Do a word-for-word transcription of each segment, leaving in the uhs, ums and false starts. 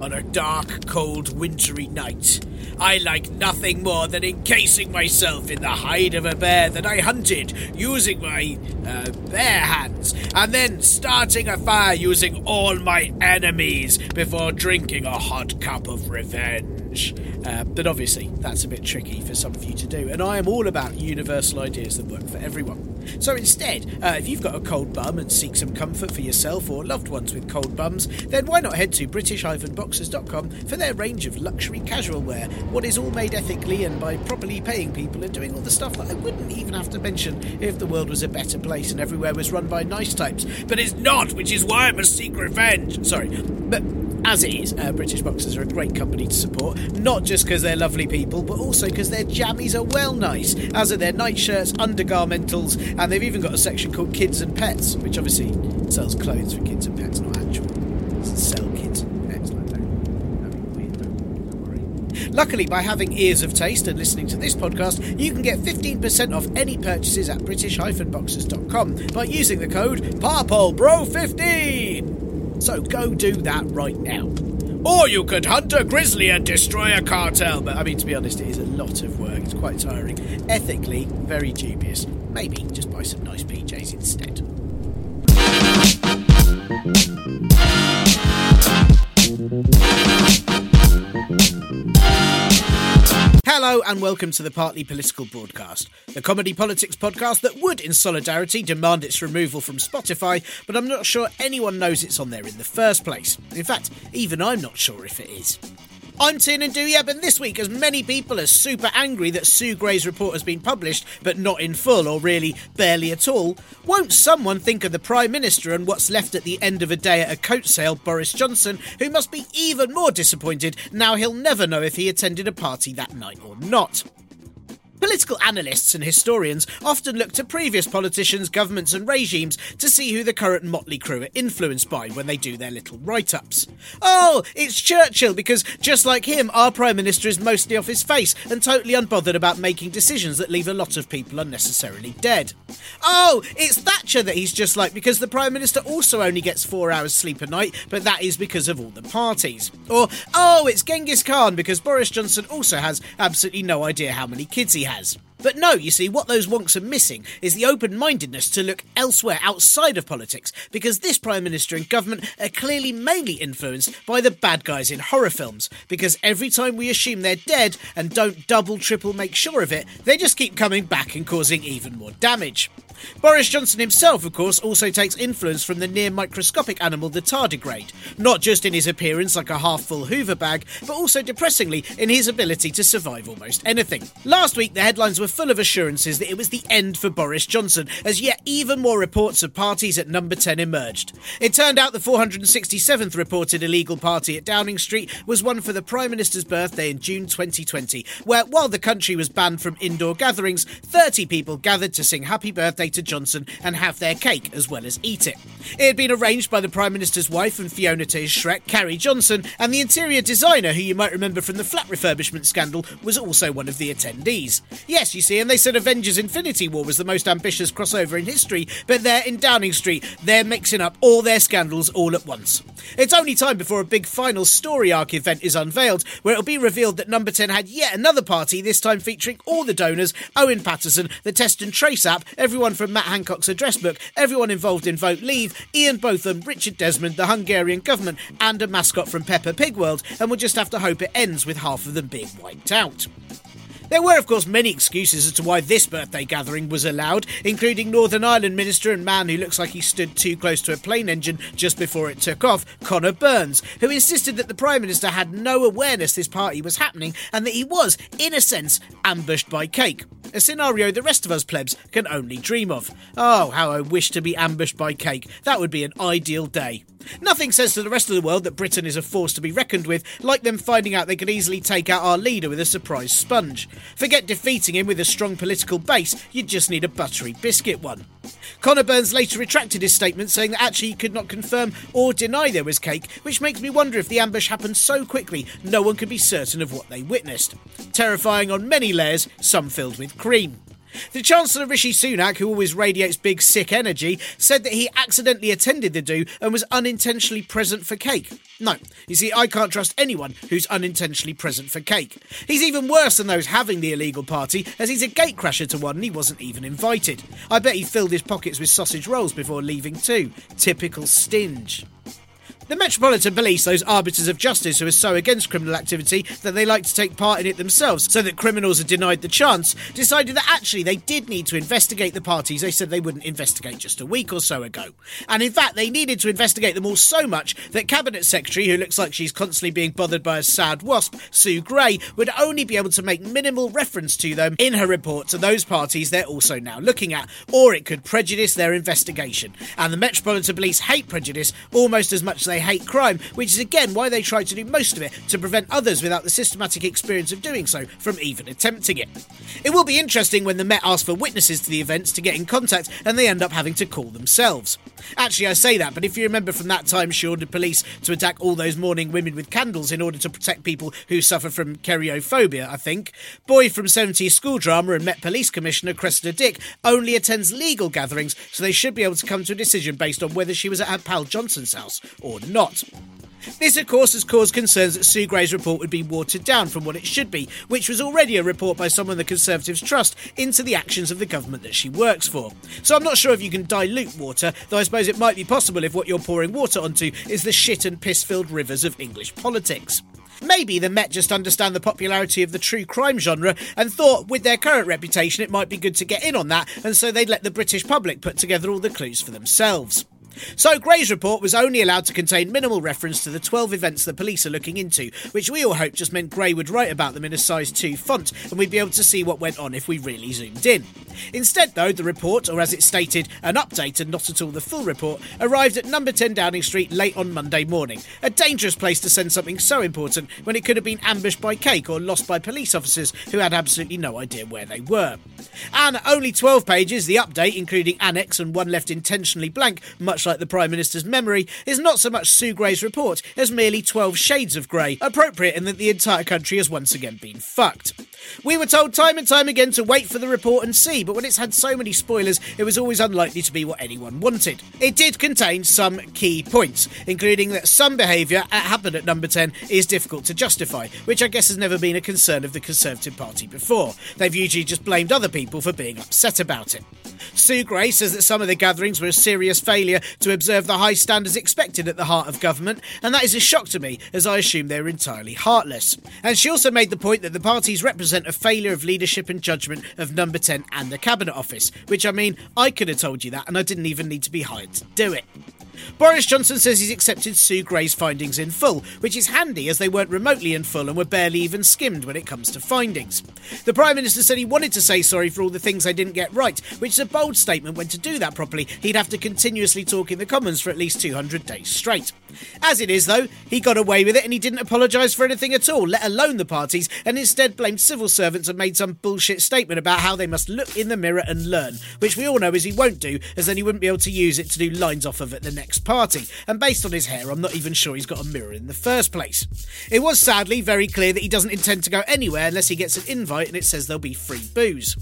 On a dark, cold, wintry night, I like nothing more than encasing myself in the hide of a bear that I hunted using my uh, bare hands, and then starting a fire using all my enemies before drinking a hot cup of revenge. Uh, but obviously, that's a bit tricky for some of you to do, and I am all about universal ideas that work for everyone. So instead, uh, if you've got a cold bum and seek some comfort for yourself or loved ones with cold bums, then why not head to british dash boxers dot com for their range of luxury casual wear, what is all made ethically and by properly paying people and doing all the stuff that I wouldn't even have to mention if the world was a better place and everywhere was run by nice types. But it's not, which is why I must seek revenge. Sorry, but... As it is, uh, British Boxers are a great company to support, not just because they're lovely people, but also because their jammies are well nice, as are their nightshirts, undergarmentals, and they've even got a section called Kids and Pets, which obviously sells clothes for kids and pets, not actual. Sell kids and pets like that. That'd be weird, but don't worry. Luckily, by having ears of taste and listening to this podcast, you can get fifteen percent off any purchases at british dash boxers dot com by using the code PARPOLBRO fifteen! So go do that right now. Or you could hunt a grizzly and destroy a cartel. But, I mean, to be honest, it is a lot of work. It's quite tiring. Ethically, very dubious. Maybe just buy some nice P Js instead. Hello and welcome to the Partly Political Broadcast, the comedy politics podcast that would, in solidarity, demand its removal from Spotify, but I'm not sure anyone knows it's on there in the first place. In fact, even I'm not sure if it is. I'm Tiernan Douieb, and this week, as many people are super angry that Sue Gray's report has been published, but not in full, or really barely at all, won't someone think of the Prime Minister and what's left at the end of a day at a coat sale, Boris Johnson, who must be even more disappointed now he'll never know if he attended a party that night or not. Political analysts and historians often look to previous politicians, governments and regimes to see who the current motley crew are influenced by when they do their little write-ups. Oh, it's Churchill, because just like him, our Prime Minister is mostly off his face and totally unbothered about making decisions that leave a lot of people unnecessarily dead. Oh, it's Thatcher that he's just like, because the Prime Minister also only gets four hours sleep a night, but that is because of all the parties. Or, oh, it's Genghis Khan, because Boris Johnson also has absolutely no idea how many kids he has. But no, you see, what those wonks are missing is the open-mindedness to look elsewhere outside of politics, because this Prime Minister and government are clearly mainly influenced by the bad guys in horror films, because every time we assume they're dead and don't double, triple make sure of it, they just keep coming back and causing even more damage. Boris Johnson himself, of course, also takes influence from the near-microscopic animal the tardigrade, not just in his appearance like a half-full Hoover bag, but also depressingly in his ability to survive almost anything. Last week, the headlines were full of assurances that it was the end for Boris Johnson, as yet even more reports of parties at number ten emerged. It turned out the four hundred sixty-seventh reported illegal party at Downing Street was one for the Prime Minister's birthday in June twenty twenty, where, while the country was banned from indoor gatherings, thirty people gathered to sing Happy Birthday to Johnson and have their cake as well as eat it. It had been arranged by the Prime Minister's wife and Fiona to his Shrek, Carrie Johnson, and the interior designer, who you might remember from the flat refurbishment scandal, was also one of the attendees. Yes, you B B C and they said Avengers Infinity War was the most ambitious crossover in history, but they're in Downing Street. They're mixing up all their scandals all at once. It's only time before a big final story arc event is unveiled, where it'll be revealed that Number ten had yet another party, this time featuring all the donors, Owen Paterson, the Test and Trace app, everyone from Matt Hancock's address book, everyone involved in Vote Leave, Ian Botham, Richard Desmond, the Hungarian government, and a mascot from Peppa Pig World, and we'll just have to hope it ends with half of them being wiped out. There were, of course, many excuses as to why this birthday gathering was allowed, including Northern Ireland minister and man who looks like he stood too close to a plane engine just before it took off, Conor Burns, who insisted that the Prime Minister had no awareness this party was happening and that he was, in a sense, ambushed by cake. A scenario the rest of us plebs can only dream of. Oh, how I wish to be ambushed by cake. That would be an ideal day. Nothing says to the rest of the world that Britain is a force to be reckoned with, like them finding out they could easily take out our leader with a surprise sponge. Forget defeating him with a strong political base, you just need a buttery biscuit one. Conor Burns later retracted his statement, saying that actually he could not confirm or deny there was cake, which makes me wonder if the ambush happened so quickly no one could be certain of what they witnessed. Terrifying on many layers, some filled with cream. The Chancellor Rishi Sunak, who always radiates big sick energy, said that he accidentally attended the do and was unintentionally present for cake. No, you see, I can't trust anyone who's unintentionally present for cake. He's even worse than those having the illegal party, as he's a gatecrasher to one and he wasn't even invited. I bet he filled his pockets with sausage rolls before leaving too. Typical stinge. The Metropolitan Police, those arbiters of justice who are so against criminal activity that they like to take part in it themselves so that criminals are denied the chance, decided that actually they did need to investigate the parties they said they wouldn't investigate just a week or so ago. And in fact, they needed to investigate them all so much that Cabinet Secretary, who looks like she's constantly being bothered by a sad wasp, Sue Gray, would only be able to make minimal reference to them in her report to those parties they're also now looking at, or it could prejudice their investigation. And the Metropolitan Police hate prejudice almost as much as they They hate crime, which is again why they try to do most of it, to prevent others without the systematic experience of doing so from even attempting it. It will be interesting when the Met asks for witnesses to the events to get in contact and they end up having to call themselves. Actually, I say that, but if you remember from that time she ordered police to attack all those mourning women with candles in order to protect people who suffer from keriophobia, I think. Boy from seventies school drama and Met Police Commissioner Cressida Dick only attends legal gatherings, so they should be able to come to a decision based on whether she was at her pal Johnson's house or not. This, of course, has caused concerns that Sue Gray's report would be watered down from what it should be, which was already a report by someone the Conservatives trust into the actions of the government that she works for. So I'm not sure if you can dilute water, though I suppose it might be possible if what you're pouring water onto is the shit and piss-filled rivers of English politics. Maybe the Met just understand the popularity of the true crime genre and thought with their current reputation it might be good to get in on that, and so they'd let the British public put together all the clues for themselves. So Gray's report was only allowed to contain minimal reference to the twelve events the police are looking into, which we all hoped just meant Gray would write about them in a size two font and we'd be able to see what went on if we really zoomed in. Instead though, the report, or as it stated, an update and not at all the full report, arrived at number ten Downing Street late on Monday morning. A dangerous place to send something so important when it could have been ambushed by cake or lost by police officers who had absolutely no idea where they were. And at only twelve pages, the update, including annex and one left intentionally blank, much like the Prime Minister's memory, is not so much Sue Gray's report as merely twelve shades of grey, appropriate in that the entire country has once again been fucked. We were told time and time again to wait for the report and see, but when it's had so many spoilers, it was always unlikely to be what anyone wanted. It did contain some key points, including that some behaviour that happened at number ten is difficult to justify, which I guess has never been a concern of the Conservative Party before. They've usually just blamed other people for being upset about it. Sue Gray says that some of the gatherings were a serious failure to observe the high standards expected at the heart of government, and that is a shock to me, as I assume they're entirely heartless. And she also made the point that the parties represent a failure of leadership and judgment of number ten and the Cabinet Office, which, I mean, I could have told you that, and I didn't even need to be hired to do it. Boris Johnson says he's accepted Sue Gray's findings in full, which is handy as they weren't remotely in full and were barely even skimmed when it comes to findings. The Prime Minister said he wanted to say sorry for all the things they didn't get right, which is a bold statement when to do that properly he'd have to continuously talk in the Commons for at least two hundred days straight. As it is, though, he got away with it and he didn't apologise for anything at all, let alone the parties, and instead blamed civil servants and made some bullshit statement about how they must look in the mirror and learn, which we all know is he won't do, as then he wouldn't be able to use it to do lines off of at the next party. And based on his hair, I'm not even sure he's got a mirror in the first place. It was sadly very clear that he doesn't intend to go anywhere unless he gets an invite and it says there'll be free booze.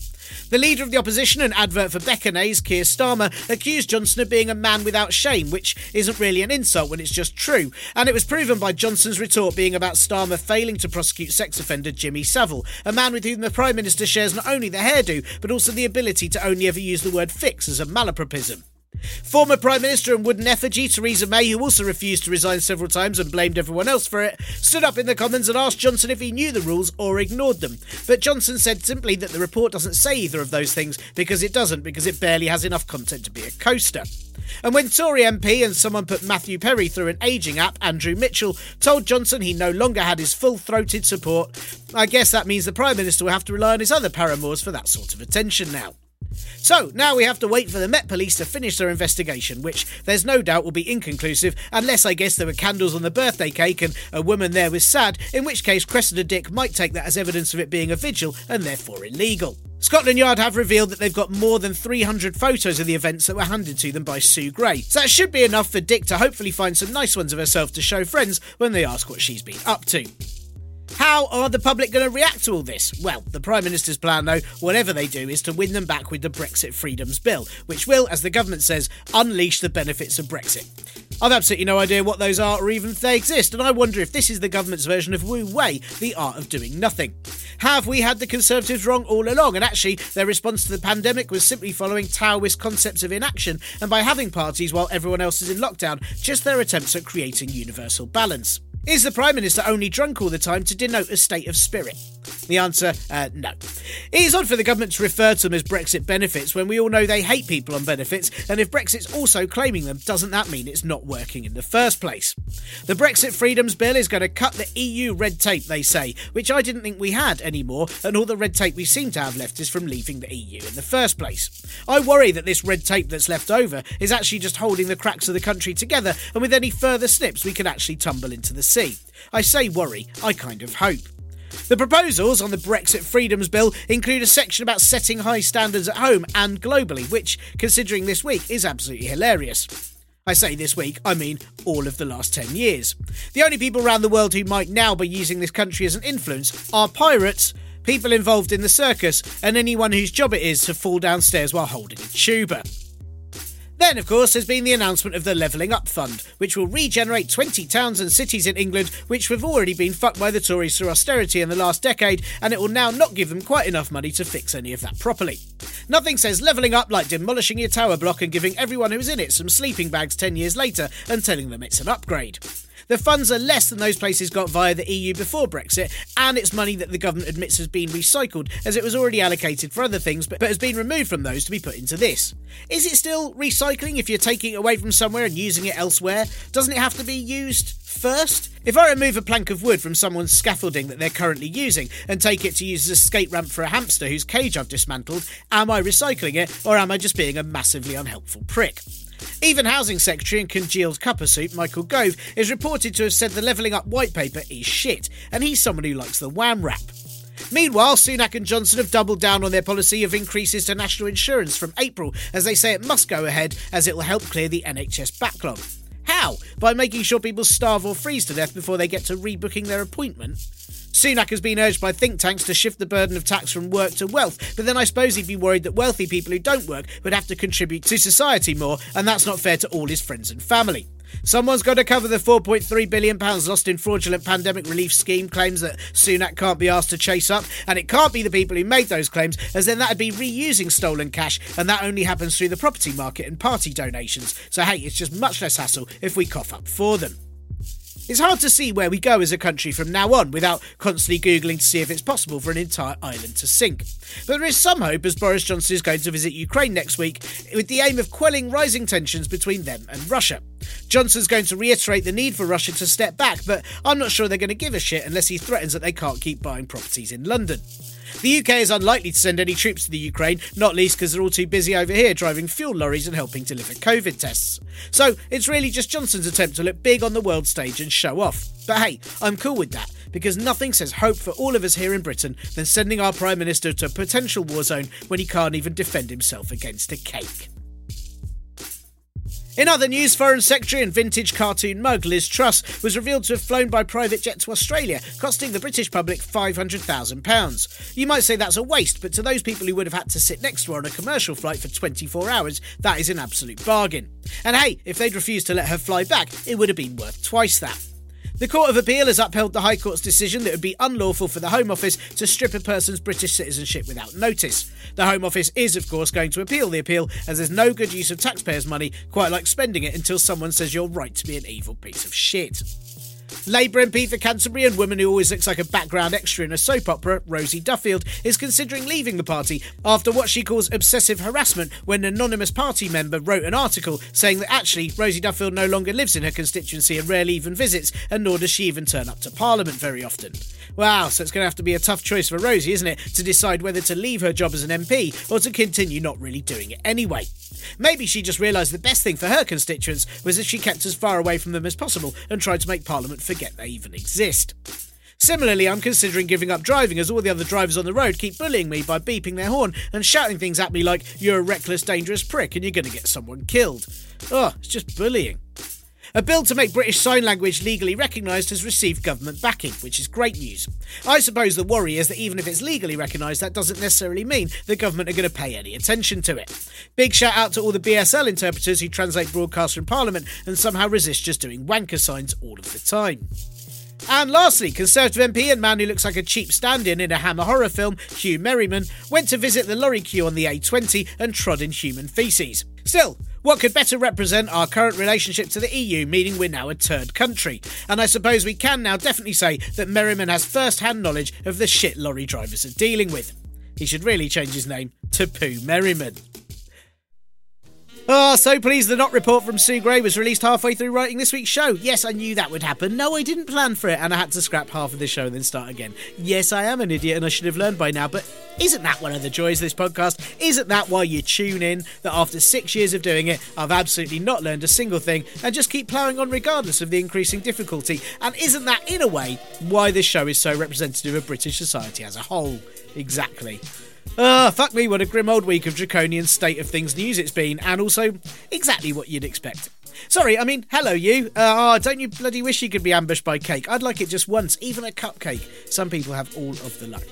The Leader of the Opposition and advert for Beckenay's, Keir Starmer, accused Johnson of being a man without shame, which isn't really an insult when it's just true, and it was proven by Johnson's retort being about Starmer failing to prosecute sex offender Jimmy Savile, a man with whom the Prime Minister shares not only the hairdo, but also the ability to only ever use the word fix as a malapropism. Former Prime Minister and wooden effigy Theresa May, who also refused to resign several times and blamed everyone else for it, stood up in the Commons and asked Johnson if he knew the rules or ignored them. But Johnson said simply that the report doesn't say either of those things because it doesn't, because it barely has enough content to be a coaster. And when Tory M P and someone put Matthew Perry through an ageing app, Andrew Mitchell told Johnson he no longer had his full-throated support. I guess that means the Prime Minister will have to rely on his other paramours for that sort of attention now. So, now we have to wait for the Met Police to finish their investigation, which there's no doubt will be inconclusive, unless I guess there were candles on the birthday cake and a woman there was sad, in which case Cressida Dick might take that as evidence of it being a vigil and therefore illegal. Scotland Yard have revealed that they've got more than three hundred photos of the events that were handed to them by Sue Gray, so that should be enough for Dick to hopefully find some nice ones of herself to show friends when they ask what she's been up to. How are the public going to react to all this? Well, the Prime Minister's plan, though, whatever they do, is to win them back with the Brexit Freedoms Bill, which will, as the government says, unleash the benefits of Brexit. I've absolutely no idea what those are or even if they exist, and I wonder if this is the government's version of Wu Wei, the art of doing nothing. Have we had the Conservatives wrong all along? And actually, their response to the pandemic was simply following Taoist concepts of inaction, and by having parties while everyone else is in lockdown, just their attempts at creating universal balance. Is the Prime Minister only drunk all the time to denote a state of spirit? The answer, uh, no. It is odd for the government to refer to them as Brexit benefits when we all know they hate people on benefits, and if Brexit's also claiming them, doesn't that mean it's not working in the first place? The Brexit Freedoms Bill is going to cut the E U red tape, they say, which I didn't think we had anymore, and all the red tape we seem to have left is from leaving the E U in the first place. I worry that this red tape that's left over is actually just holding the cracks of the country together, and with any further snips we could actually tumble into the sea. I say worry, I kind of hope. The proposals on the Brexit Freedoms Bill include a section about setting high standards at home and globally, which, considering this week, is absolutely hilarious. I say this week, I mean all of the last ten years. The only people around the world who might now be using this country as an influence are pirates, people involved in the circus, and anyone whose job it is to fall downstairs while holding a tuba. Then, of course, has been the announcement of the Levelling Up Fund, which will regenerate twenty towns and cities in England which have already been fucked by the Tories through austerity in the last decade, and it will now not give them quite enough money to fix any of that properly. Nothing says levelling up like demolishing your tower block and giving everyone who's in it some sleeping bags ten years later and telling them it's an upgrade. The funds are less than those places got via the E U before Brexit, and it's money that the government admits has been recycled, as it was already allocated for other things but has been removed from those to be put into this. Is it still recycling if you're taking it away from somewhere and using it elsewhere? Doesn't it have to be used first? If I remove a plank of wood from someone's scaffolding that they're currently using and take it to use as a skate ramp for a hamster whose cage I've dismantled, am I recycling it or am I just being a massively unhelpful prick? Even Housing Secretary and congealed cuppa soup Michael Gove is reported to have said the Levelling Up white paper is shit, and he's someone who likes the wham rap. Meanwhile, Sunak and Johnson have doubled down on their policy of increases to national insurance from April, as they say it must go ahead as it will help clear the N H S backlog. How? By making sure people starve or freeze to death before they get to rebooking their appointment? Sunak has been urged by think tanks to shift the burden of tax from work to wealth, but then I suppose he'd be worried that wealthy people who don't work would have to contribute to society more, and that's not fair to all his friends and family. Someone's got to cover the four point three billion pounds lost in fraudulent pandemic relief scheme claims that Sunak can't be asked to chase up, and it can't be the people who made those claims, as then that'd be reusing stolen cash, and that only happens through the property market and party donations, so hey, it's just much less hassle if we cough up for them. It's hard to see where we go as a country from now on without constantly Googling to see if it's possible for an entire island to sink. But there is some hope, as Boris Johnson is going to visit Ukraine next week with the aim of quelling rising tensions between them and Russia. Johnson's going to reiterate the need for Russia to step back, but I'm not sure they're going to give a shit unless he threatens that they can't keep buying properties in London. The U K is unlikely to send any troops to the Ukraine, not least because they're all too busy over here driving fuel lorries and helping deliver COVID tests. So it's really just Johnson's attempt to look big on the world stage and show off. But hey, I'm cool with that, because nothing says hope for all of us here in Britain than sending our Prime Minister to a potential war zone when he can't even defend himself against a cake. In other news, Foreign Secretary and vintage cartoon mug Liz Truss was revealed to have flown by private jet to Australia, costing the British public five hundred thousand pounds. You might say that's a waste, but to those people who would have had to sit next to her on a commercial flight for twenty-four hours, that is an absolute bargain. And hey, if they'd refused to let her fly back, it would have been worth twice that. The Court of Appeal has upheld the High Court's decision that it would be unlawful for the Home Office to strip a person's British citizenship without notice. The Home Office is, of course, going to appeal the appeal, as there's no good use of taxpayers' money, quite like spending it until someone says you're right to be an evil piece of shit. Labour M P for Canterbury and woman who always looks like a background extra in a soap opera, Rosie Duffield, is considering leaving the party after what she calls obsessive harassment when an anonymous party member wrote an article saying that actually Rosie Duffield no longer lives in her constituency and rarely even visits, and nor does she even turn up to Parliament very often. Wow, so it's going to have to be a tough choice for Rosie, isn't it, to decide whether to leave her job as an M P or to continue not really doing it anyway. Maybe she just realised the best thing for her constituents was if she kept as far away from them as possible and tried to make Parliament forget they even exist. Similarly, I'm considering giving up driving as all the other drivers on the road keep bullying me by beeping their horn and shouting things at me like, "You're a reckless, dangerous prick and you're going to get someone killed." Oh, it's just bullying. A bill to make British Sign Language legally recognised has received government backing, which is great news. I suppose the worry is that even if it's legally recognised, that doesn't necessarily mean the government are going to pay any attention to it. Big shout out to all the B S L interpreters who translate broadcasts from Parliament and somehow resist just doing wanker signs all of the time. And lastly, Conservative M P and man who looks like a cheap stand-in in a Hammer horror film, Hugh Merriman, went to visit the lorry queue on the A twenty and trod in human faeces. Still, what could better represent our current relationship to the E U, meaning we're now a third country? And I suppose we can now definitely say that Merriman has first-hand knowledge of the shit lorry drivers are dealing with. He should really change his name to Pooh Merriman. Oh, so pleased the Not Report from Sue Gray was released halfway through writing this week's show. Yes, I knew that would happen. No, I didn't plan for it, and I had to scrap half of the show and then start again. Yes, I am an idiot and I should have learned by now, but isn't that one of the joys of this podcast? Isn't that why you tune in? That after six years of doing it, I've absolutely not learned a single thing and just keep ploughing on regardless of the increasing difficulty. And isn't that, in a way, why this show is so representative of British society as a whole? Exactly. Ah, oh, fuck me, what a grim old week of draconian state of things news it's been, and also exactly what you'd expect. Sorry, I mean, hello you. Ah, uh, oh, don't you bloody wish you could be ambushed by cake? I'd like it just once, even a cupcake. Some people have all of the luck.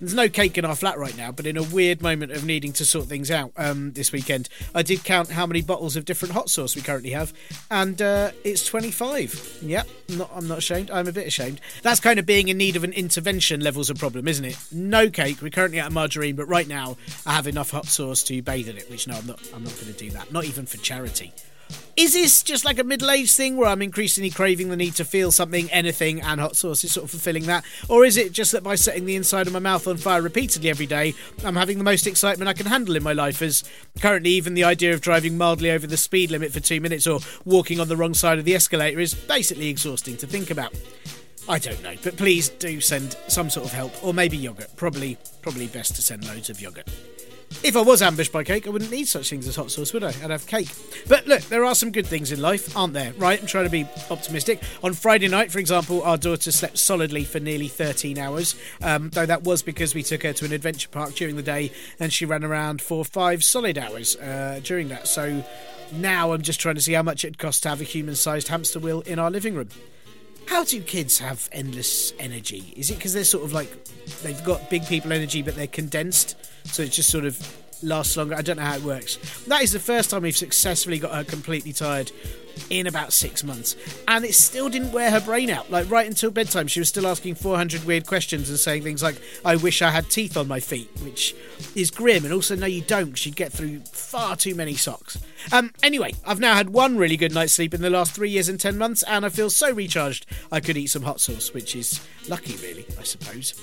There's no cake in our flat right now, but in a weird moment of needing to sort things out um, this weekend, I did count how many bottles of different hot sauce we currently have, and uh, it's twenty-five. Yep, not, I'm not ashamed. I'm a bit ashamed. That's kind of being in need of an intervention levels of problem, isn't it? No cake. We're currently out of margarine, but right now I have enough hot sauce to bathe in it, which no, I'm not, I'm not going to do that. Not even for charity. Is this just like a middle-aged thing where I'm increasingly craving the need to feel something, anything, and hot sauce is sort of fulfilling that? Or is it just that by setting the inside of my mouth on fire repeatedly every day, I'm having the most excitement I can handle in my life, as currently even the idea of driving mildly over the speed limit for two minutes or walking on the wrong side of the escalator is basically exhausting to think about? I don't know, but please do send some sort of help, or maybe yoghurt. Probably, probably best to send loads of yoghurt. If I was ambushed by cake, I wouldn't need such things as hot sauce, would I? I'd have cake. But look, there are some good things in life, aren't there? Right? I'm trying to be optimistic. On Friday night, for example, our daughter slept solidly for nearly thirteen hours, um, though that was because we took her to an adventure park during the day and she ran around for five solid hours uh, during that. So now I'm just trying to see how much it costs to have a human-sized hamster wheel in our living room. How do kids have endless energy? Is it because they're sort of like, they've got big people energy, but they're condensed, so it just sort of lasts longer? I don't know how it works. That is the first time we've successfully got her completely tired in about six months. And it still didn't wear her brain out. Like, right until bedtime, she was still asking four hundred weird questions and saying things like, "I wish I had teeth on my feet," which is grim. And also, no, you don't. She'd get through far too many socks. Um, anyway, I've now had one really good night's sleep in the last three years and ten months, and I feel so recharged I could eat some hot sauce, which is lucky, really, I suppose.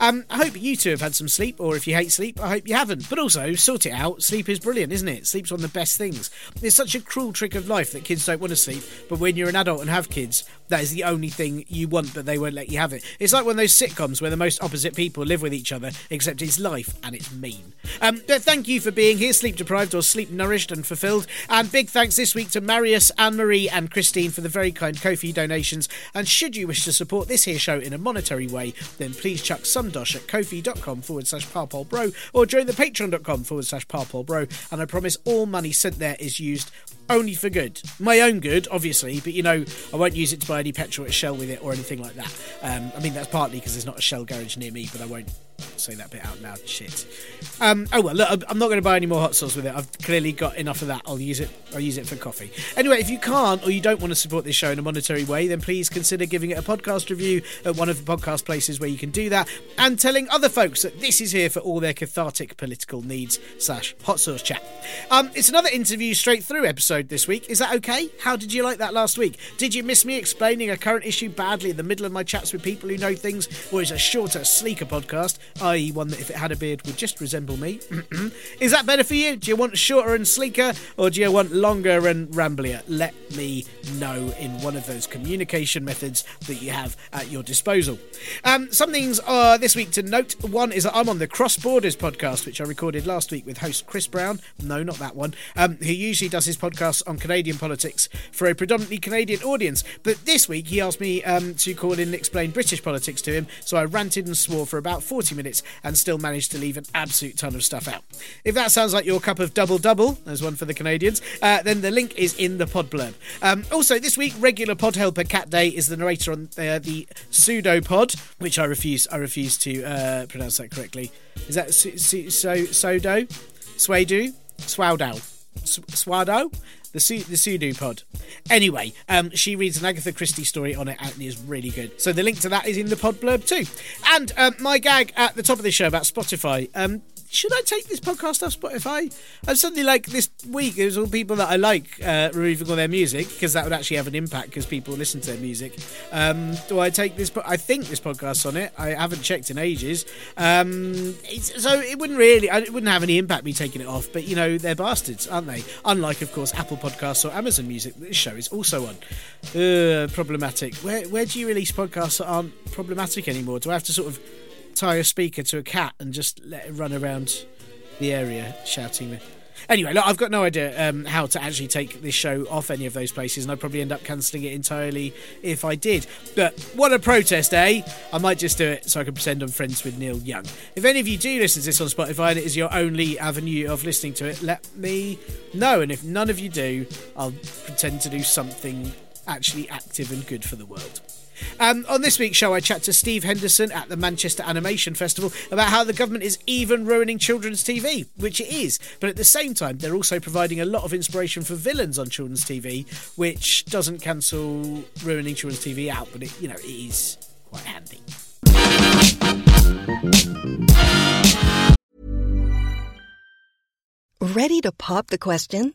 Um, I hope you two have had some sleep, or if you hate sleep, I hope you haven't. But also, sort it out. Sleep is brilliant, isn't it? Sleep's one of the best things. It's such a cruel trick of life that kids don't don't want to sleep, but when you're an adult and have kids, that is the only thing you want, but they won't let you have it. It's like one of those sitcoms where the most opposite people live with each other, except it's life and it's mean. Um, but thank you for being here, sleep deprived or sleep nourished and fulfilled. And big thanks this week to Marius, Anne-Marie and Christine for the very kind Ko-fi donations. And should you wish to support this here show in a monetary way, then please chuck some dosh at ko-fi.com forward slash parpolbro or join the patreon.com forward slash parpolbro. And I promise all money sent there is used only for good. My own good, obviously, but you know, I won't use it to buy any petrol at Shell with it or anything like that. Um, I mean, that's partly because there's not a Shell garage near me, but I won't say that bit out loud. Shit. Um, oh well, look, I'm not going to buy any more hot sauce with it. I've clearly got enough of that. I'll use it. I'll use it for coffee. Anyway, if you can't or you don't want to support this show in a monetary way, then please consider giving it a podcast review at one of the podcast places where you can do that, and telling other folks that this is here for all their cathartic political needs slash hot sauce chat. Um, it's another interview straight through episode this week. Is that okay? How did you like that last week? Did you miss me explaining a current issue badly in the middle of my chats with people who know things, or is a shorter, sleeker podcast, that is one that if it had a beard would just resemble me? Is that better for you? Do you want shorter and sleeker, or do you want longer and ramblier? Let me know in one of those communication methods that you have at your disposal. Um, some things are this week to note. One is that I'm on the Cross Borders podcast, which I recorded last week with host Chris Brown. No, not that one. Um, he usually does his podcast on Canadian politics for a predominantly Canadian audience, but this week he asked me um, to call in and explain British politics to him, so I ranted and swore for about forty minutes and still managed to leave an absolute ton of stuff out. If that sounds like your cup of double-double, there's one for the Canadians, uh, then the link is in the pod blurb. Um, also, this week, regular pod helper Cat Day is the narrator on uh, the Pseudo Pod, which I refuse I refuse to uh, pronounce that correctly. Is that so, so, so, Sodo? Swado? Swado? Swado? The Su- the Pseudo Pod. Anyway, um, she reads an Agatha Christie story on it and it is really good. So the link to that is in the pod blurb too. And um, my gag at the top of this show about Spotify. Um, should I take this podcast off Spotify? And suddenly, like this week, it was all people that I like uh, removing all their music, because that would actually have an impact because people listen to their music. Um, do I take this? Po- I think this podcast's on it. I haven't checked in ages. Um, it's, so it wouldn't really, it wouldn't have any impact me taking it off. But you know, they're bastards, aren't they? Unlike, of course, Apple Podcasts or Amazon Music, this show is also on. Uh, problematic. Where where do you release podcasts that aren't problematic anymore? Do I have to sort of tie a speaker to a cat and just let it run around the area shouting? Anyway, look, I've got no idea um, how to actually take this show off any of those places, and I'd probably end up cancelling it entirely if I did. But what a protest, eh? I might just do it so I can pretend I'm friends with Neil Young. If any of you do listen to this on Spotify and it is your only avenue of listening to it, let me know. And if none of you do, I'll pretend to do something actually active and good for the world. Um, on this week's show, I chat to Steve Henderson at the Manchester Animation Festival about how the government is even ruining children's T V, which it is, but at the same time, they're also providing a lot of inspiration for villains on children's T V, which doesn't cancel ruining children's T V out, but it, you know, it is quite handy. Ready to pop the question?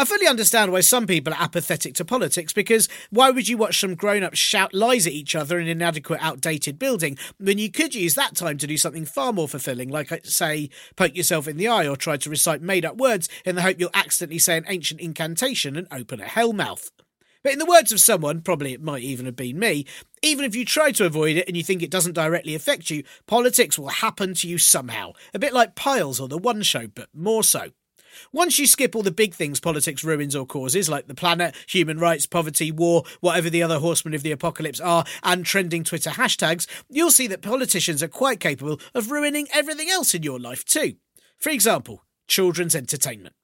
I fully understand why some people are apathetic to politics, because why would you watch some grown-ups shout lies at each other in an inadequate, outdated building when you could use that time to do something far more fulfilling, like, say, poke yourself in the eye or try to recite made-up words in the hope you'll accidentally say an ancient incantation and open a hellmouth. But in the words of someone, probably it might even have been me, even if you try to avoid it and you think it doesn't directly affect you, politics will happen to you somehow. A bit like Piles or The One Show, but more so. Once you skip all the big things politics ruins or causes, like the planet, human rights, poverty, war, whatever the other horsemen of the apocalypse are, and trending Twitter hashtags, you'll see that politicians are quite capable of ruining everything else in your life too. For example, children's entertainment.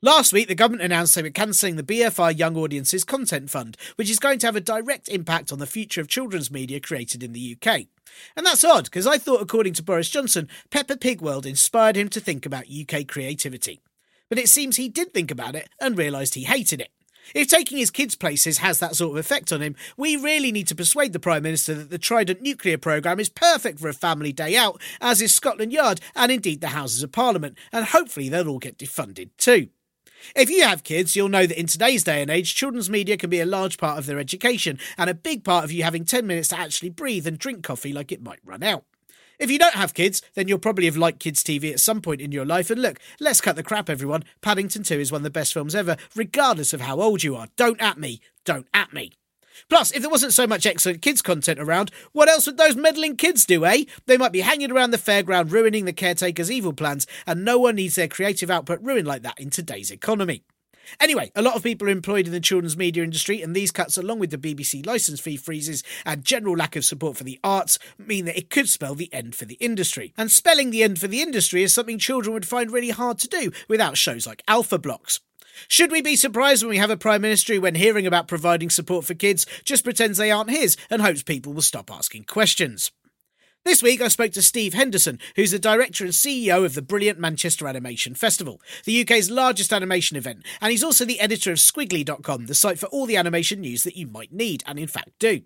Last week, the government announced they were cancelling the B F I Young Audiences Content Fund, which is going to have a direct impact on the future of children's media created in the U K. And that's odd, because I thought, according to Boris Johnson, Peppa Pig World inspired him to think about U K creativity. But it seems he did think about it and realised he hated it. If taking his kids' places has that sort of effect on him, we really need to persuade the Prime Minister that the Trident nuclear programme is perfect for a family day out, as is Scotland Yard and indeed the Houses of Parliament, and hopefully they'll all get defunded too. If you have kids, you'll know that in today's day and age, children's media can be a large part of their education and a big part of you having ten minutes to actually breathe and drink coffee like it might run out. If you don't have kids, then you'll probably have liked kids' T V at some point in your life. And look, let's cut the crap, everyone. Paddington two is one of the best films ever, regardless of how old you are. Don't at me. Don't at me. Plus, if there wasn't so much excellent kids' content around, what else would those meddling kids do, eh? They might be hanging around the fairground ruining the caretaker's evil plans, and no one needs their creative output ruined like that in today's economy. Anyway, a lot of people are employed in the children's media industry, and these cuts, along with the B B C licence fee freezes and general lack of support for the arts, mean that it could spell the end for the industry. And spelling the end for the industry is something children would find really hard to do without shows like Alpha Blocks. Should we be surprised when we have a Prime Minister who, when hearing about providing support for kids, just pretends they aren't his and hopes people will stop asking questions? This week I spoke to Steve Henderson, who's the director and C E O of the brilliant Manchester Animation Festival, the U K's largest animation event, and he's also the editor of Skwigly dot com, the site for all the animation news that you might need, and in fact do.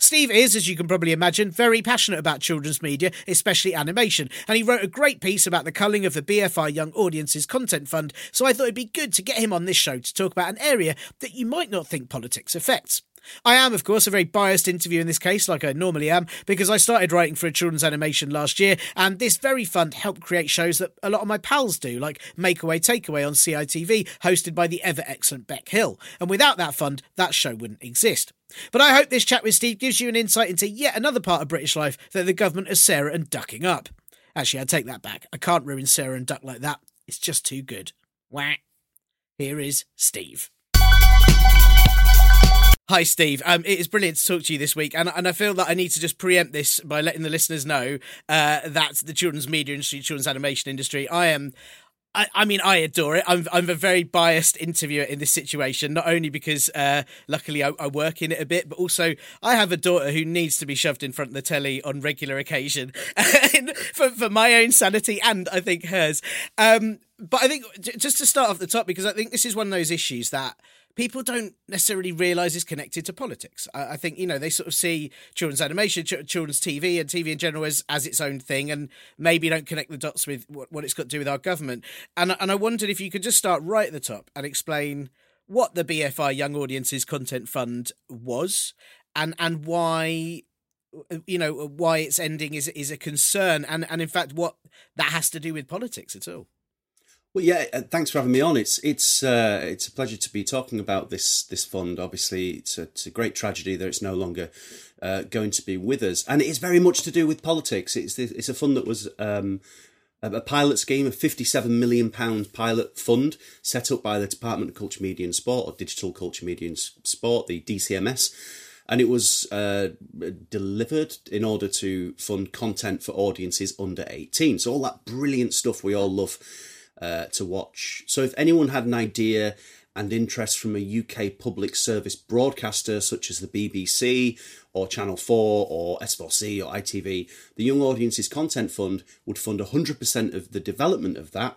Steve is, as you can probably imagine, very passionate about children's media, especially animation, and he wrote a great piece about the culling of the B F I Young Audiences Content Fund, so I thought it'd be good to get him on this show to talk about an area that you might not think politics affects. I am, of course, a very biased interview in this case, like I normally am, because I started writing for a children's animation last year, and this very fund helped create shows that a lot of my pals do, like Makeaway Takeaway on C I T V, hosted by the ever-excellent Beck Hill. And without that fund, that show wouldn't exist. But I hope this chat with Steve gives you an insight into yet another part of British life that the government is Sarah and ducking up. Actually, I take that back. I can't ruin Sarah and duck like that. It's just too good. Wah. Here is Steve. Hi, Steve. Um, it is brilliant to talk to you this week, and and I feel that I need to just preempt this by letting the listeners know uh, that the children's media industry, children's animation industry, I am... I, I mean, I adore it. I'm I'm a very biased interviewer in this situation, not only because uh, luckily I, I work in it a bit, but also I have a daughter who needs to be shoved in front of the telly on regular occasion for, for my own sanity and I think hers. Um, but I think just to start off the top, because I think this is one of those issues that people don't necessarily realise is connected to politics. I, I think, you know, they sort of see children's animation, ch- children's T V and T V in general as, as its own thing, and maybe don't connect the dots with what, what it's got to do with our government. And, and I wondered if you could just start right at the top and explain what the B F I Young Audiences Content Fund was and, and why, you know, why it's ending is, is a concern, and, and in fact what that has to do with politics at all. Well, yeah, thanks for having me on. It's it's uh, it's a pleasure to be talking about this this fund. Obviously, it's a, it's a great tragedy that it's no longer uh, going to be with us. And it is very much to do with politics. It's it's a fund that was um, a pilot scheme, a fifty-seven million pounds pilot fund set up by the Department of Culture, Media and Sport, or Digital Culture, Media and Sport, the D C M S. And it was uh, delivered in order to fund content for audiences under eighteen. So all that brilliant stuff we all love Uh, to watch. So if anyone had an idea and interest from a U K public service broadcaster such as the B B C or Channel four or S four C or I T V, the Young Audiences Content Fund would fund one hundred percent of the development of that,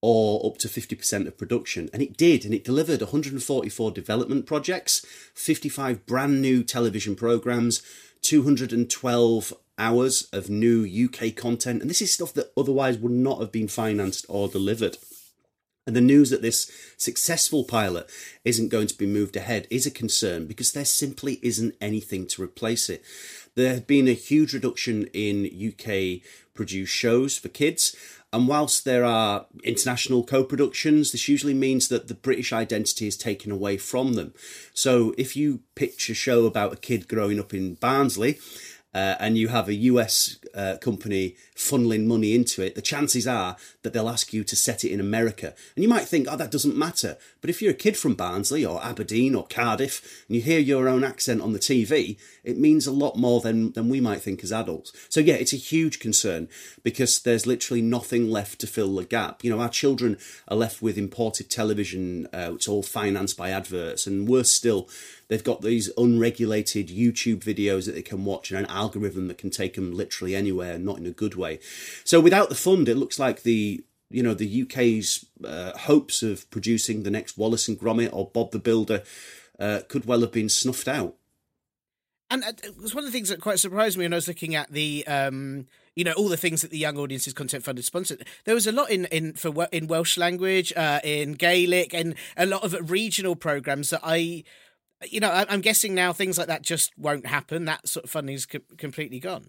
or up to fifty percent of production. And it did, and it delivered one hundred forty-four development projects, fifty-five brand new television programmes, two hundred twelve hours of new U K content, and this is stuff that otherwise would not have been financed or delivered. And the news that this successful pilot isn't going to be moved ahead is a concern because there simply isn't anything to replace it. There has been a huge reduction in U K-produced shows for kids. And whilst there are international co-productions, this usually means that the British identity is taken away from them. So if you pitch a show about a kid growing up in Barnsley, Uh, and you have a U S uh, company funneling money into it, the chances are that they'll ask you to set it in America. And you might think, oh, that doesn't matter. But if you're a kid from Barnsley or Aberdeen or Cardiff and you hear your own accent on the T V, it means a lot more than, than we might think as adults. So, yeah, it's a huge concern because there's literally nothing left to fill the gap. You know, our children are left with imported television, uh, it's all financed by adverts. And worse still, they've got these unregulated YouTube videos that they can watch and an algorithm that can take them literally anywhere, not in a good way. So without the fund, it looks like the, you know, the U K's uh, hopes of producing the next Wallace and Gromit or Bob the Builder uh, could well have been snuffed out. And it was one of the things that quite surprised me when I was looking at the, um, you know, all the things that the Young Audiences Content Fund had sponsored. There was a lot in in for in Welsh language, uh, in Gaelic, and a lot of regional programmes that I... You know, I'm guessing now things like that just won't happen. That sort of funding's co- completely gone.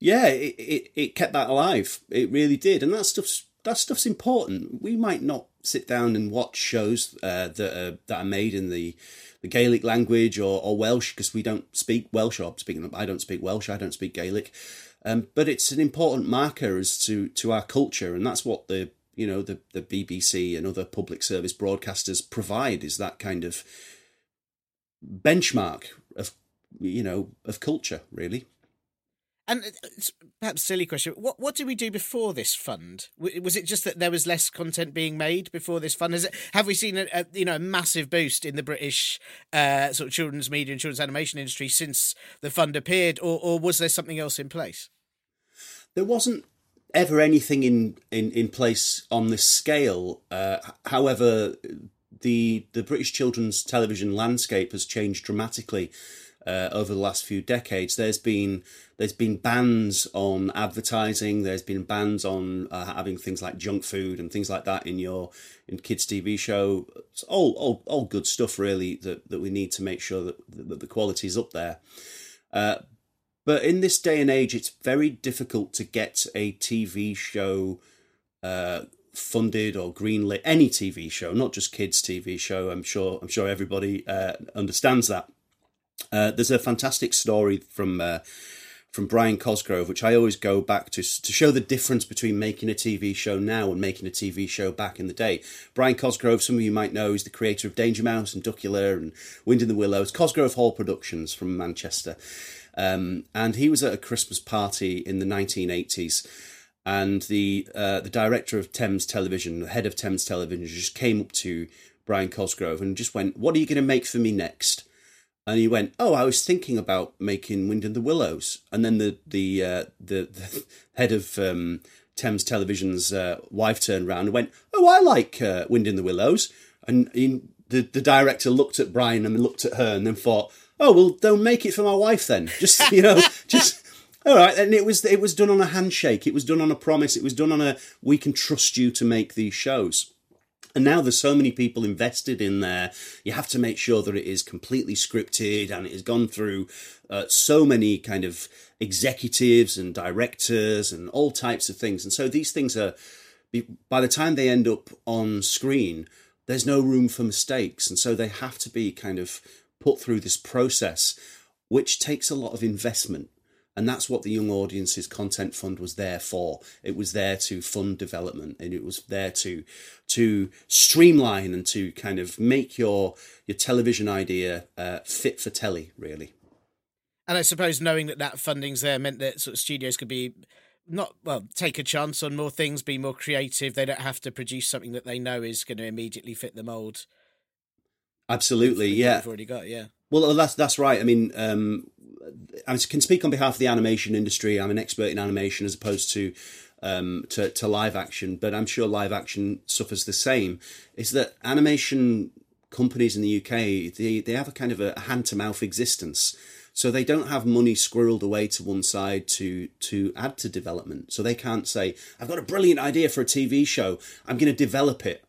Yeah, it, it it kept that alive. It really did, and that stuff's that stuff's important. We might not sit down and watch shows uh, that are, that are made in the, the Gaelic language or, or Welsh because we don't speak Welsh. Or speaking of, I don't speak Welsh. I don't speak Gaelic, um, but it's an important marker as to to our culture, and that's what the you know the the B B C and other public service broadcasters provide is that kind of benchmark of, you know, of culture, really. And it's perhaps a silly question. What what did we do before this fund? Was it just that there was less content being made before this fund? Has it, have we seen a, a you know a massive boost in the British uh, sort of children's media and children's animation industry since the fund appeared, or or was there something else in place? There wasn't ever anything in in, in place on this scale. Uh, however. The the British children's television landscape has changed dramatically uh, over the last few decades. There's been there's been bans on advertising. There's been bans on uh, having things like junk food and things like that in your in kids' T V show. It's all all all good stuff really that, that we need to make sure that that the quality is up there. Uh, but in this day and age, it's very difficult to get a T V show Uh, funded or greenlit, any T V show, not just kids' T V show. I'm sure I'm sure everybody uh, understands that. Uh, there's a fantastic story from uh, from Brian Cosgrove, which I always go back to to show the difference between making a T V show now and making a T V show back in the day. Brian Cosgrove, some of you might know, is the creator of Danger Mouse and Duckula and Wind in the Willows, Cosgrove Hall Productions from Manchester. Um, and he was at a Christmas party in the nineteen eighties. And the uh, the director of Thames Television, the head of Thames Television, just came up to Brian Cosgrove and just went, "What are you going to make for me next?" And he went, "Oh, I was thinking about making Wind in the Willows." And then the the uh, the, the head of um, Thames Television's uh, wife turned around and went, "Oh, I like uh, Wind in the Willows." And he, the the director looked at Brian and looked at her and then thought, "Oh, well, don't make it for my wife then. Just you know, just." All right, and it was it was done on a handshake. It was done on a promise. It was done on a, we can trust you to make these shows. And now there's so many people invested in there. You have to make sure that it is completely scripted and it has gone through uh, so many kind of executives and directors and all types of things. And so these things are, by the time they end up on screen, there's no room for mistakes. And so they have to be kind of put through this process, which takes a lot of investment. And that's what the Young Audiences Content Fund was there for. It was there to fund development, and it was there to to streamline and to kind of make your your television idea uh, fit for telly, really. And I suppose knowing that that funding's there meant that sort of studios could be not well take a chance on more things, be more creative. They don't have to produce something that they know is going to immediately fit the mould. Absolutely, yeah. They've already got, yeah. Well, that's that's right. I mean. Um, I can speak on behalf of the animation industry. I'm an expert in animation as opposed to um, to, to live action, but I'm sure live action suffers the same. Is that animation companies in the U K, they, they have a kind of a hand-to-mouth existence. So they don't have money squirreled away to one side to to add to development. So they can't say, I've got a brilliant idea for a T V show. I'm going to develop it.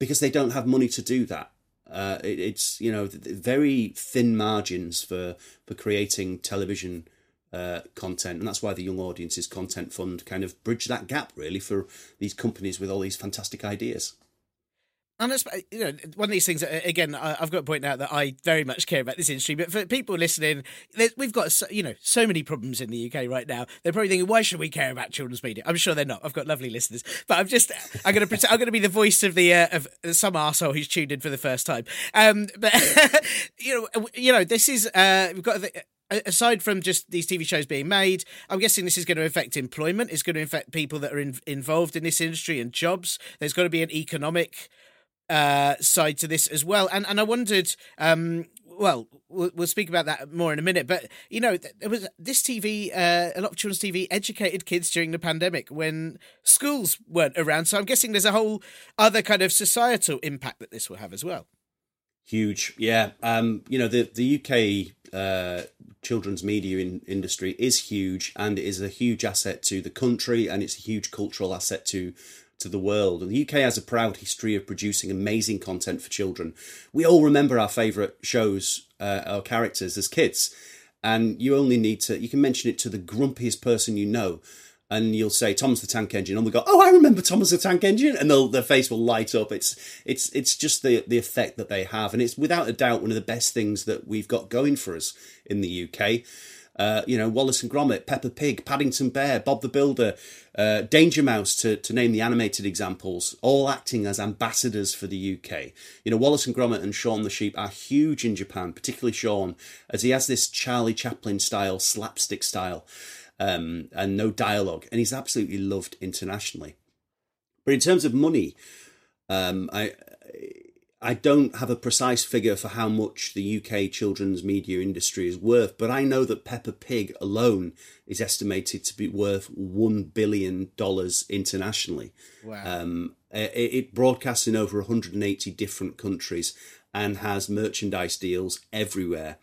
because they don't have money to do that. Uh, it, it's, you know, very thin margins for, for creating television uh, content. And that's why the Young Audiences Content Fund kind of bridged that gap, really, for these companies with all these fantastic ideas. And it's, you know, one of these things, again, I've got to point out that I very much care about this industry, but for people listening, we've got, you know, so many problems in the U K right now. They're probably thinking, why should we care about children's media? I'm sure they're not. I've got lovely listeners, but I'm just, I'm going to pretend, I'm going to be the voice of the, uh, of some arsehole who's tuned in for the first time. Um, but, you know, you know, this is, uh, we've got the, aside from just these T V shows being made, I'm guessing this is going to affect employment. It's going to affect people that are in, involved in this industry and jobs. There's got to be an economic Uh, side to this as well, and and I wondered, um, well, well, we'll speak about that more in a minute, but you know, there was this T V, uh, a lot of children's T V educated kids during the pandemic when schools weren't around, so I'm guessing there's a whole other kind of societal impact that this will have as well. Huge, yeah. Um, you know, the the U K uh, children's media in, industry is huge, and it is a huge asset to the country, and it's a huge cultural asset to. to the world. And the U K has a proud history of producing amazing content for children. We all remember our favourite shows, uh, our characters as kids, and you only need to, you can mention it to the grumpiest person you know, and you'll say Thomas the Tank Engine, and we go, oh, I remember Thomas the Tank Engine, and they'll, their face will light up. It's it's it's just the, the effect that they have, and it's without a doubt one of the best things that we've got going for us in the U K. Uh, you know, Wallace and Gromit, Peppa Pig, Paddington Bear, Bob the Builder, uh, Danger Mouse, to, to name the animated examples, all acting as ambassadors for the U K. You know, Wallace and Gromit and Shaun the Sheep are huge in Japan, particularly Shaun, as he has this Charlie Chaplin style, slapstick style, um, and no dialogue. And he's absolutely loved internationally. But in terms of money, um, I... I don't have a precise figure for how much the U K children's media industry is worth, but I know that Peppa Pig alone is estimated to be worth one billion dollars internationally. Wow. Um, it, it broadcasts in over one hundred eighty different countries and has merchandise deals everywhere.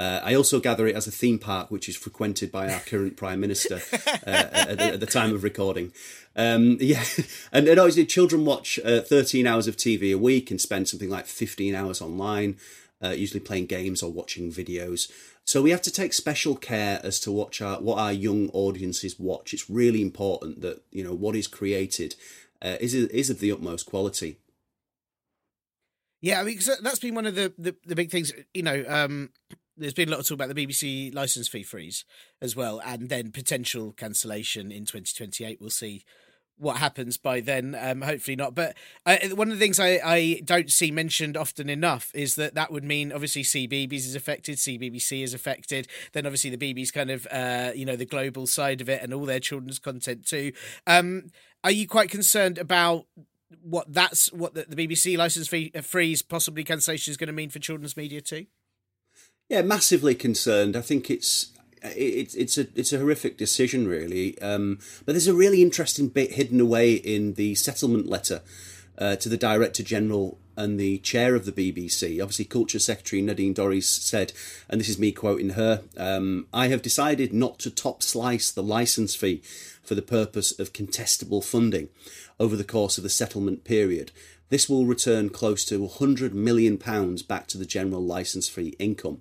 Uh, I also gather it as a theme park, which is frequented by our current Prime Minister uh, at, the, at the time of recording. Um, yeah, and, and obviously children watch uh, thirteen hours of T V a week and spend something like fifteen hours online, uh, usually playing games or watching videos. So we have to take special care as to watch our, what our young audiences watch. It's really important that, you know, what is created uh, is is of the utmost quality. Yeah, I mean, cause that's been one of the, the, the big things, you know. Um... There's been a lot of talk about the B B C licence fee freeze as well, and then potential cancellation in twenty twenty-eight. We'll see what happens by then. Um, hopefully not. But I, one of the things I, I don't see mentioned often enough is that that would mean obviously C Beebies is affected, C B B C is affected. Then obviously the B B's kind of, uh, you know, the global side of it and all their children's content too. Um, are you quite concerned about what that's what the, the B B C licence fee freeze, possibly cancellation, is going to mean for children's media too? Yeah, massively concerned. I think it's it's it's a it's a horrific decision, really. Um, but there's a really interesting bit hidden away in the settlement letter uh, to the Director General and the Chair of the B B C. Obviously, Culture Secretary Nadine Dorries said, and this is me quoting her, um, I have decided not to top slice the licence fee for the purpose of contestable funding over the course of the settlement period. This will return close to one hundred million pounds back to the general licence fee income.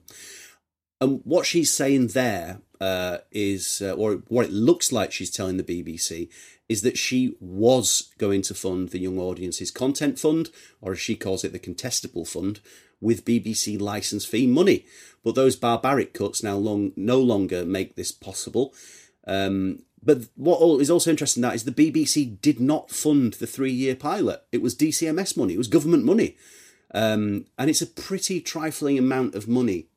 And what she's saying there uh, is, uh, or what it looks like she's telling the B B C, is that she was going to fund the Young Audiences Content Fund, or as she calls it, the Contestable Fund, with B B C licence fee money. But those barbaric cuts now long, no longer make this possible. Um, But what is also interesting in that is the B B C did not fund the three-year pilot. It was D C M S money. It was government money. Um, and it's a pretty trifling amount of money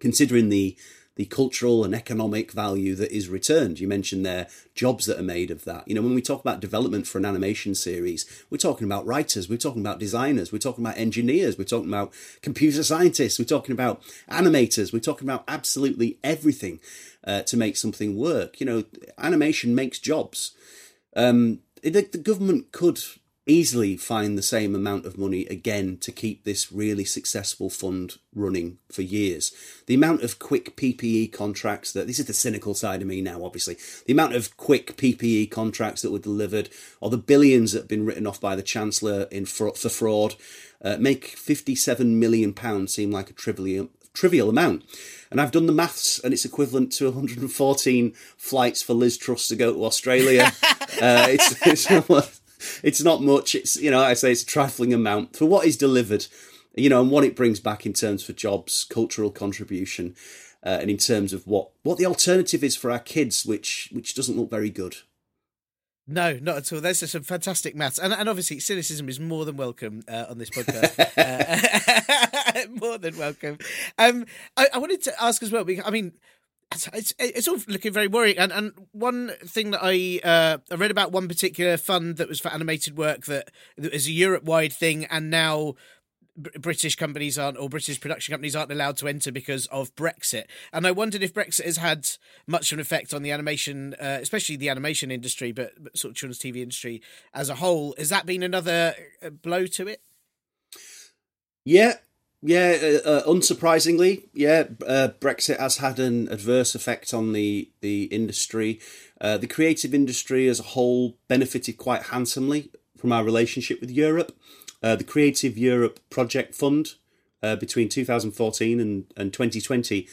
considering the, the cultural and economic value that is returned. You mentioned there jobs that are made of that. You know, when we talk about development for an animation series, we're talking about writers, we're talking about designers, we're talking about engineers, we're talking about computer scientists, we're talking about animators, we're talking about absolutely everything uh, to make something work. You know, animation makes jobs. Um, the, the government could easily find the same amount of money again to keep this really successful fund running for years. The amount of quick P P E contracts that, this is the cynical side of me now, obviously, the amount of quick P P E contracts that were delivered, or the billions that have been written off by the Chancellor in for, for fraud, uh, make fifty-seven million pounds seem like a trivial trivial amount. And I've done the maths, and it's equivalent to one hundred fourteen flights for Liz Truss to go to Australia. uh, it's it's almost, It's not much. It's, you know, I say it's a trifling amount for what is delivered, you know, and what it brings back in terms for jobs, cultural contribution, uh, and in terms of what, what the alternative is for our kids, which which doesn't look very good. No, not at all. There's some fantastic maths. And and obviously cynicism is more than welcome uh, on this podcast. uh, more than welcome. Um, I, I wanted to ask as well, because, I mean, It's, it's all looking very worrying. And, and one thing that I uh, I read about one particular fund that was for animated work that, that is a Europe-wide thing, and now British companies aren't, or British production companies aren't allowed to enter because of Brexit. And I wondered if Brexit has had much of an effect on the animation, uh, especially the animation industry, but, but sort of children's T V industry as a whole. Has that been another blow to it? Yeah. Yeah, uh, unsurprisingly, yeah, uh, Brexit has had an adverse effect on the, the industry. Uh, the creative industry as a whole benefited quite handsomely from our relationship with Europe. Uh, the Creative Europe Project Fund uh, between two thousand fourteen and, and twenty twenty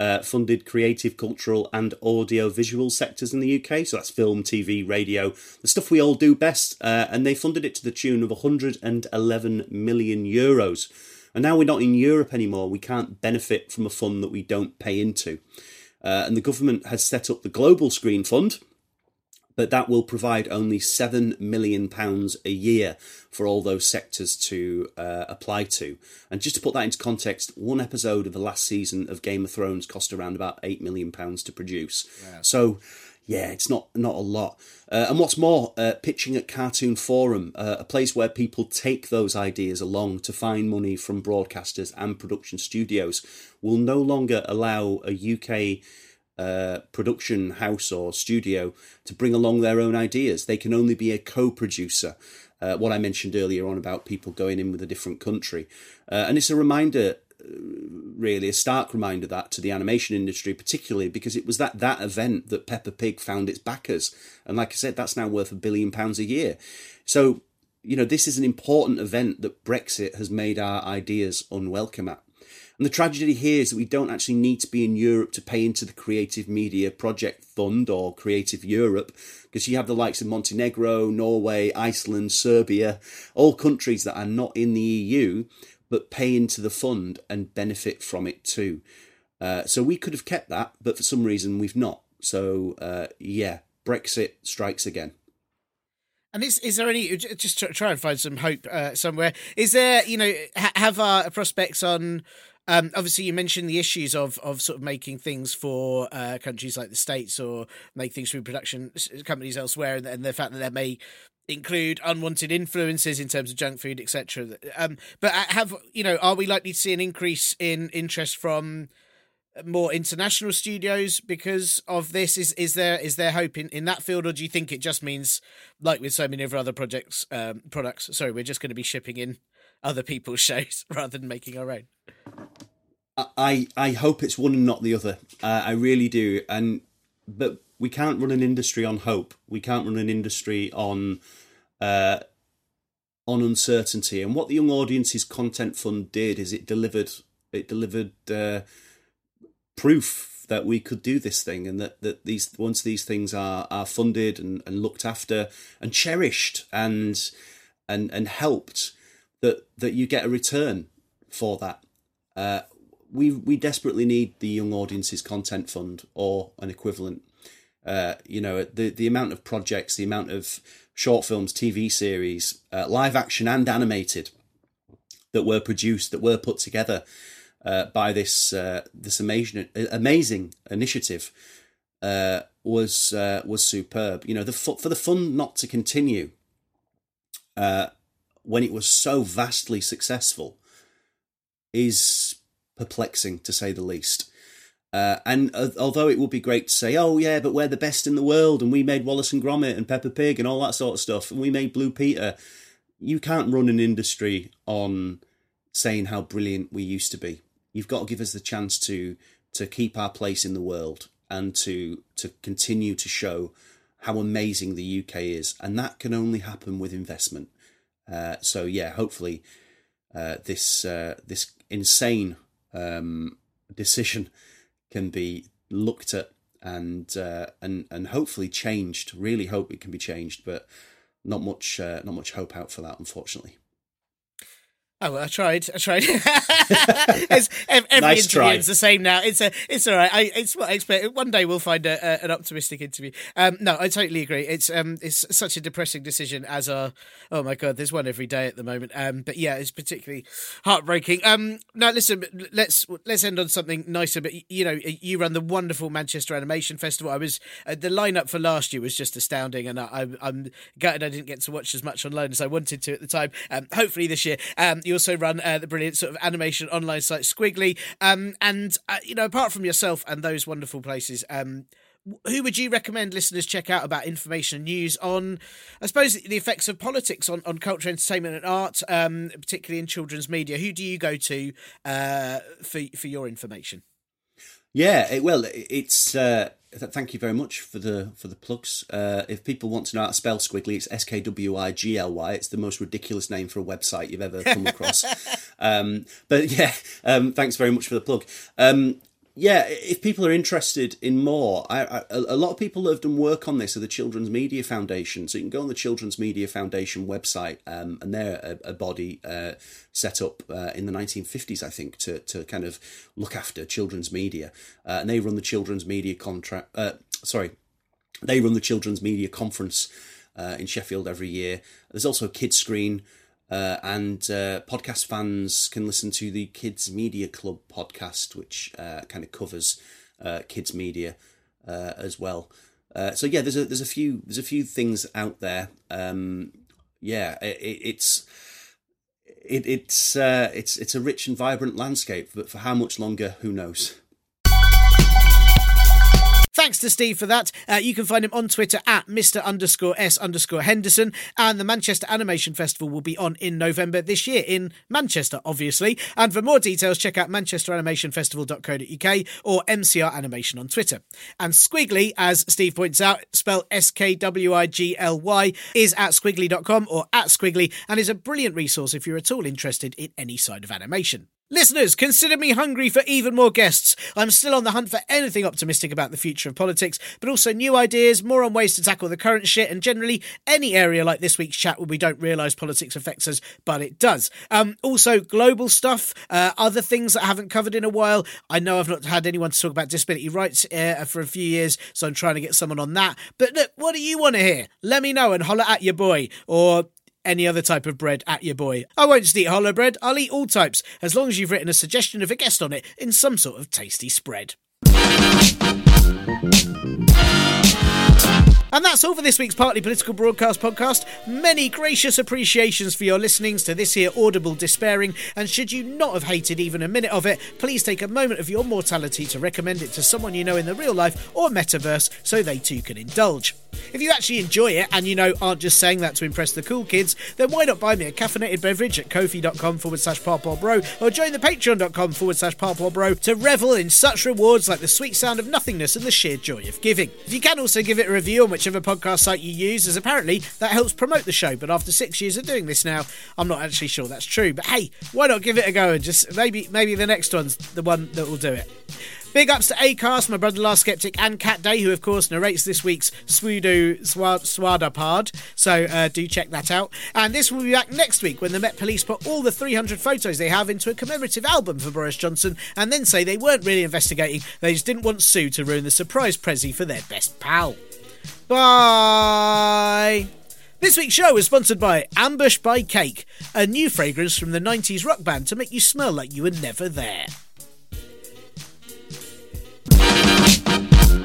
uh, funded creative, cultural and audiovisual sectors in the U K. So that's film, T V, radio, the stuff we all do best. Uh, and they funded it to the tune of one hundred eleven million euros. And now we're not in Europe anymore. We can't benefit from a fund that we don't pay into. Uh, and the government has set up the Global Screen Fund, but that will provide only seven million pounds a year for all those sectors to uh, apply to. And just to put that into context, one episode of the last season of Game of Thrones cost around about eight million pounds to produce. Wow. So, yeah, it's not, not a lot. Uh, and what's more, uh, pitching at Cartoon Forum, uh, a place where people take those ideas along to find money from broadcasters and production studios, will no longer allow a U K uh, production house or studio to bring along their own ideas. They can only be a co-producer. Uh, what I mentioned earlier on about people going in with a different country. Uh, and it's a reminder, really a stark reminder that to the animation industry particularly, because it was that that event that Peppa Pig found its backers, and like I said, that's now worth a billion pounds a year. So, you know, this is an important event that Brexit has made our ideas unwelcome at. And the tragedy here is that we don't actually need to be in Europe to pay into the Creative Media Project Fund or Creative Europe, because you have the likes of Montenegro, Norway, Iceland, Serbia, all countries that are not in the E U but pay into the fund and benefit from it too. Uh, so we could have kept that, but for some reason we've not. So, uh, yeah, Brexit strikes again. And is, is there any, just try and find some hope uh, somewhere. Is there, you know, ha- have our prospects on, um, obviously you mentioned the issues of of sort of making things for uh, countries like the States, or make things through production companies elsewhere, and, and the fact that there may include unwanted influences in terms of junk food, et cetera. Um, but have, you know, are we likely to see an increase in interest from more international studios because of this? Is is there is there hope in, in that field, or do you think it just means, like with so many of our other projects, um, products? Sorry, we're just going to be shipping in other people's shows rather than making our own. I I hope it's one and not the other. Uh, I really do, and but. We can't run an industry on hope. We can't run an industry on uh, on uncertainty. And what the Young Audiences Content Fund did is it delivered it delivered uh, proof that we could do this thing, and that, that these once these things are are funded and, and looked after and cherished and and and helped, that that you get a return for that. Uh, we we desperately need the Young Audiences Content Fund or an equivalent. Uh, you know, the, the amount of projects, the amount of short films, T V series, uh, live action and animated that were produced, that were put together uh, by this uh, this amazing amazing initiative uh, was uh, was superb. You know, the for the fund not to continue uh, when it was so vastly successful is perplexing, to say the least. Uh, and uh, although it would be great to say, oh, yeah, but we're the best in the world and we made Wallace and Gromit and Peppa Pig and all that sort of stuff, and we made Blue Peter, you can't run an industry on saying how brilliant we used to be. You've got to give us the chance to to keep our place in the world and to to continue to show how amazing the U K is. And that can only happen with investment. Uh, so, yeah, hopefully uh, this uh, this insane um, decision can be looked at and uh, and and hopefully changed. Really hope it can be changed, but not much uh, not much hope out for that, unfortunately. Oh, well, I tried. I tried. it's, every nice interview try. Is the same now. It's a, it's all right. I, it's what I expect. One day we'll find a, a, an optimistic interview. Um, no, I totally agree. It's um, it's such a depressing decision as are. Oh my God, there's one every day at the moment. Um, but yeah, it's particularly heartbreaking. Um, now listen, let's let's end on something nicer. But you know, you run the wonderful Manchester Animation Festival. I was uh, the lineup for last year was just astounding, and I, I'm gutted I didn't get to watch as much online as I wanted to at the time. Um, hopefully this year. Um, You also run uh, the brilliant sort of animation online site Skwigly. Um, and, uh, you know, apart from yourself and those wonderful places, um, who would you recommend listeners check out about information and news on, I suppose, the effects of politics on, on culture, entertainment and art, um, particularly in children's media? Who do you go to uh, for for your information? Yeah, it, well, it's uh, th- thank you very much for the for the plugs. Uh, if people want to know how to spell Skwigly, it's S K W I G L Y. It's the most ridiculous name for a website you've ever come across. um, but yeah, um, thanks very much for the plug. Um, yeah, if people are interested in more, I, I, a lot of people that have done work on this are the Children's Media Foundation. So you can go on the Children's Media Foundation website, um, and they're a, a body uh, set up uh, in the nineteen fifties, I think, to to kind of look after children's media, uh, and they run the Children's Media contract. Uh, sorry, they run the Children's Media Conference uh, in Sheffield every year. There's also Kids Screen. Uh, and uh, podcast fans can listen to the Kids Media Club podcast, which uh, kind of covers uh, kids media uh, as well. Uh, so yeah, there's a there's a few there's a few things out there. Um, yeah, it, it's it, it's uh, it's it's a rich and vibrant landscape, but for how much longer, who knows. Thanks to Steve for that. Uh, you can find him on Twitter at Mr underscore S underscore Henderson. And the Manchester Animation Festival will be on in November this year in Manchester, obviously. And for more details, check out manchester animation festival dot co dot uk or M C R Animation on Twitter. And Skwigly, as Steve points out, spelled S K W I G L Y, is at squiggly dot com or at Skwigly and is a brilliant resource if you're at all interested in any side of animation. Listeners, consider me hungry for even more guests. I'm still on the hunt for anything optimistic about the future of politics, but also new ideas, more on ways to tackle the current shit, and generally any area like this week's chat where we don't realise politics affects us, but it does. Um, also, global stuff, uh, other things that I haven't covered in a while. I know I've not had anyone to talk about disability rights uh, for a few years, so I'm trying to get someone on that. But look, what do you want to hear? Let me know and holler at your boy, or any other type of bread at your boy. I won't just eat hollow bread, I'll eat all types, as long as you've written a suggestion of a guest on it in some sort of tasty spread. And that's all for this week's Partly Political Broadcast podcast. Many gracious appreciations for your listenings to this here audible despairing, and should you not have hated even a minute of it, please take a moment of your mortality to recommend it to someone you know in the real life or metaverse so they too can indulge. If you actually enjoy it and you know aren't just saying that to impress the cool kids, then why not buy me a caffeinated beverage at ko-fi dot com forward slash parporbro or join the patreon dot com forward slash parporbro to revel in such rewards like the sweet sound of nothingness and the sheer joy of giving. If you can also give it a review on whichever podcast site you use, as apparently that helps promote the show, but after six years of doing this now, I'm not actually sure that's true. But hey, why not give it a go, and just maybe maybe the next one's the one that will do it. Big ups to Acast, my brother Last Skeptic, and Cat Day, who of course narrates this week's Pseudo Pod, so uh, do check that out. And this will be back next week when the Met Police put all the three hundred photos they have into a commemorative album for Boris Johnson and then say they weren't really investigating, they just didn't want Sue to ruin the surprise prezzy for their best pal. Bye! This week's show is sponsored by Ambush by Cake, a new fragrance from the nineties rock band to make you smell like you were never there.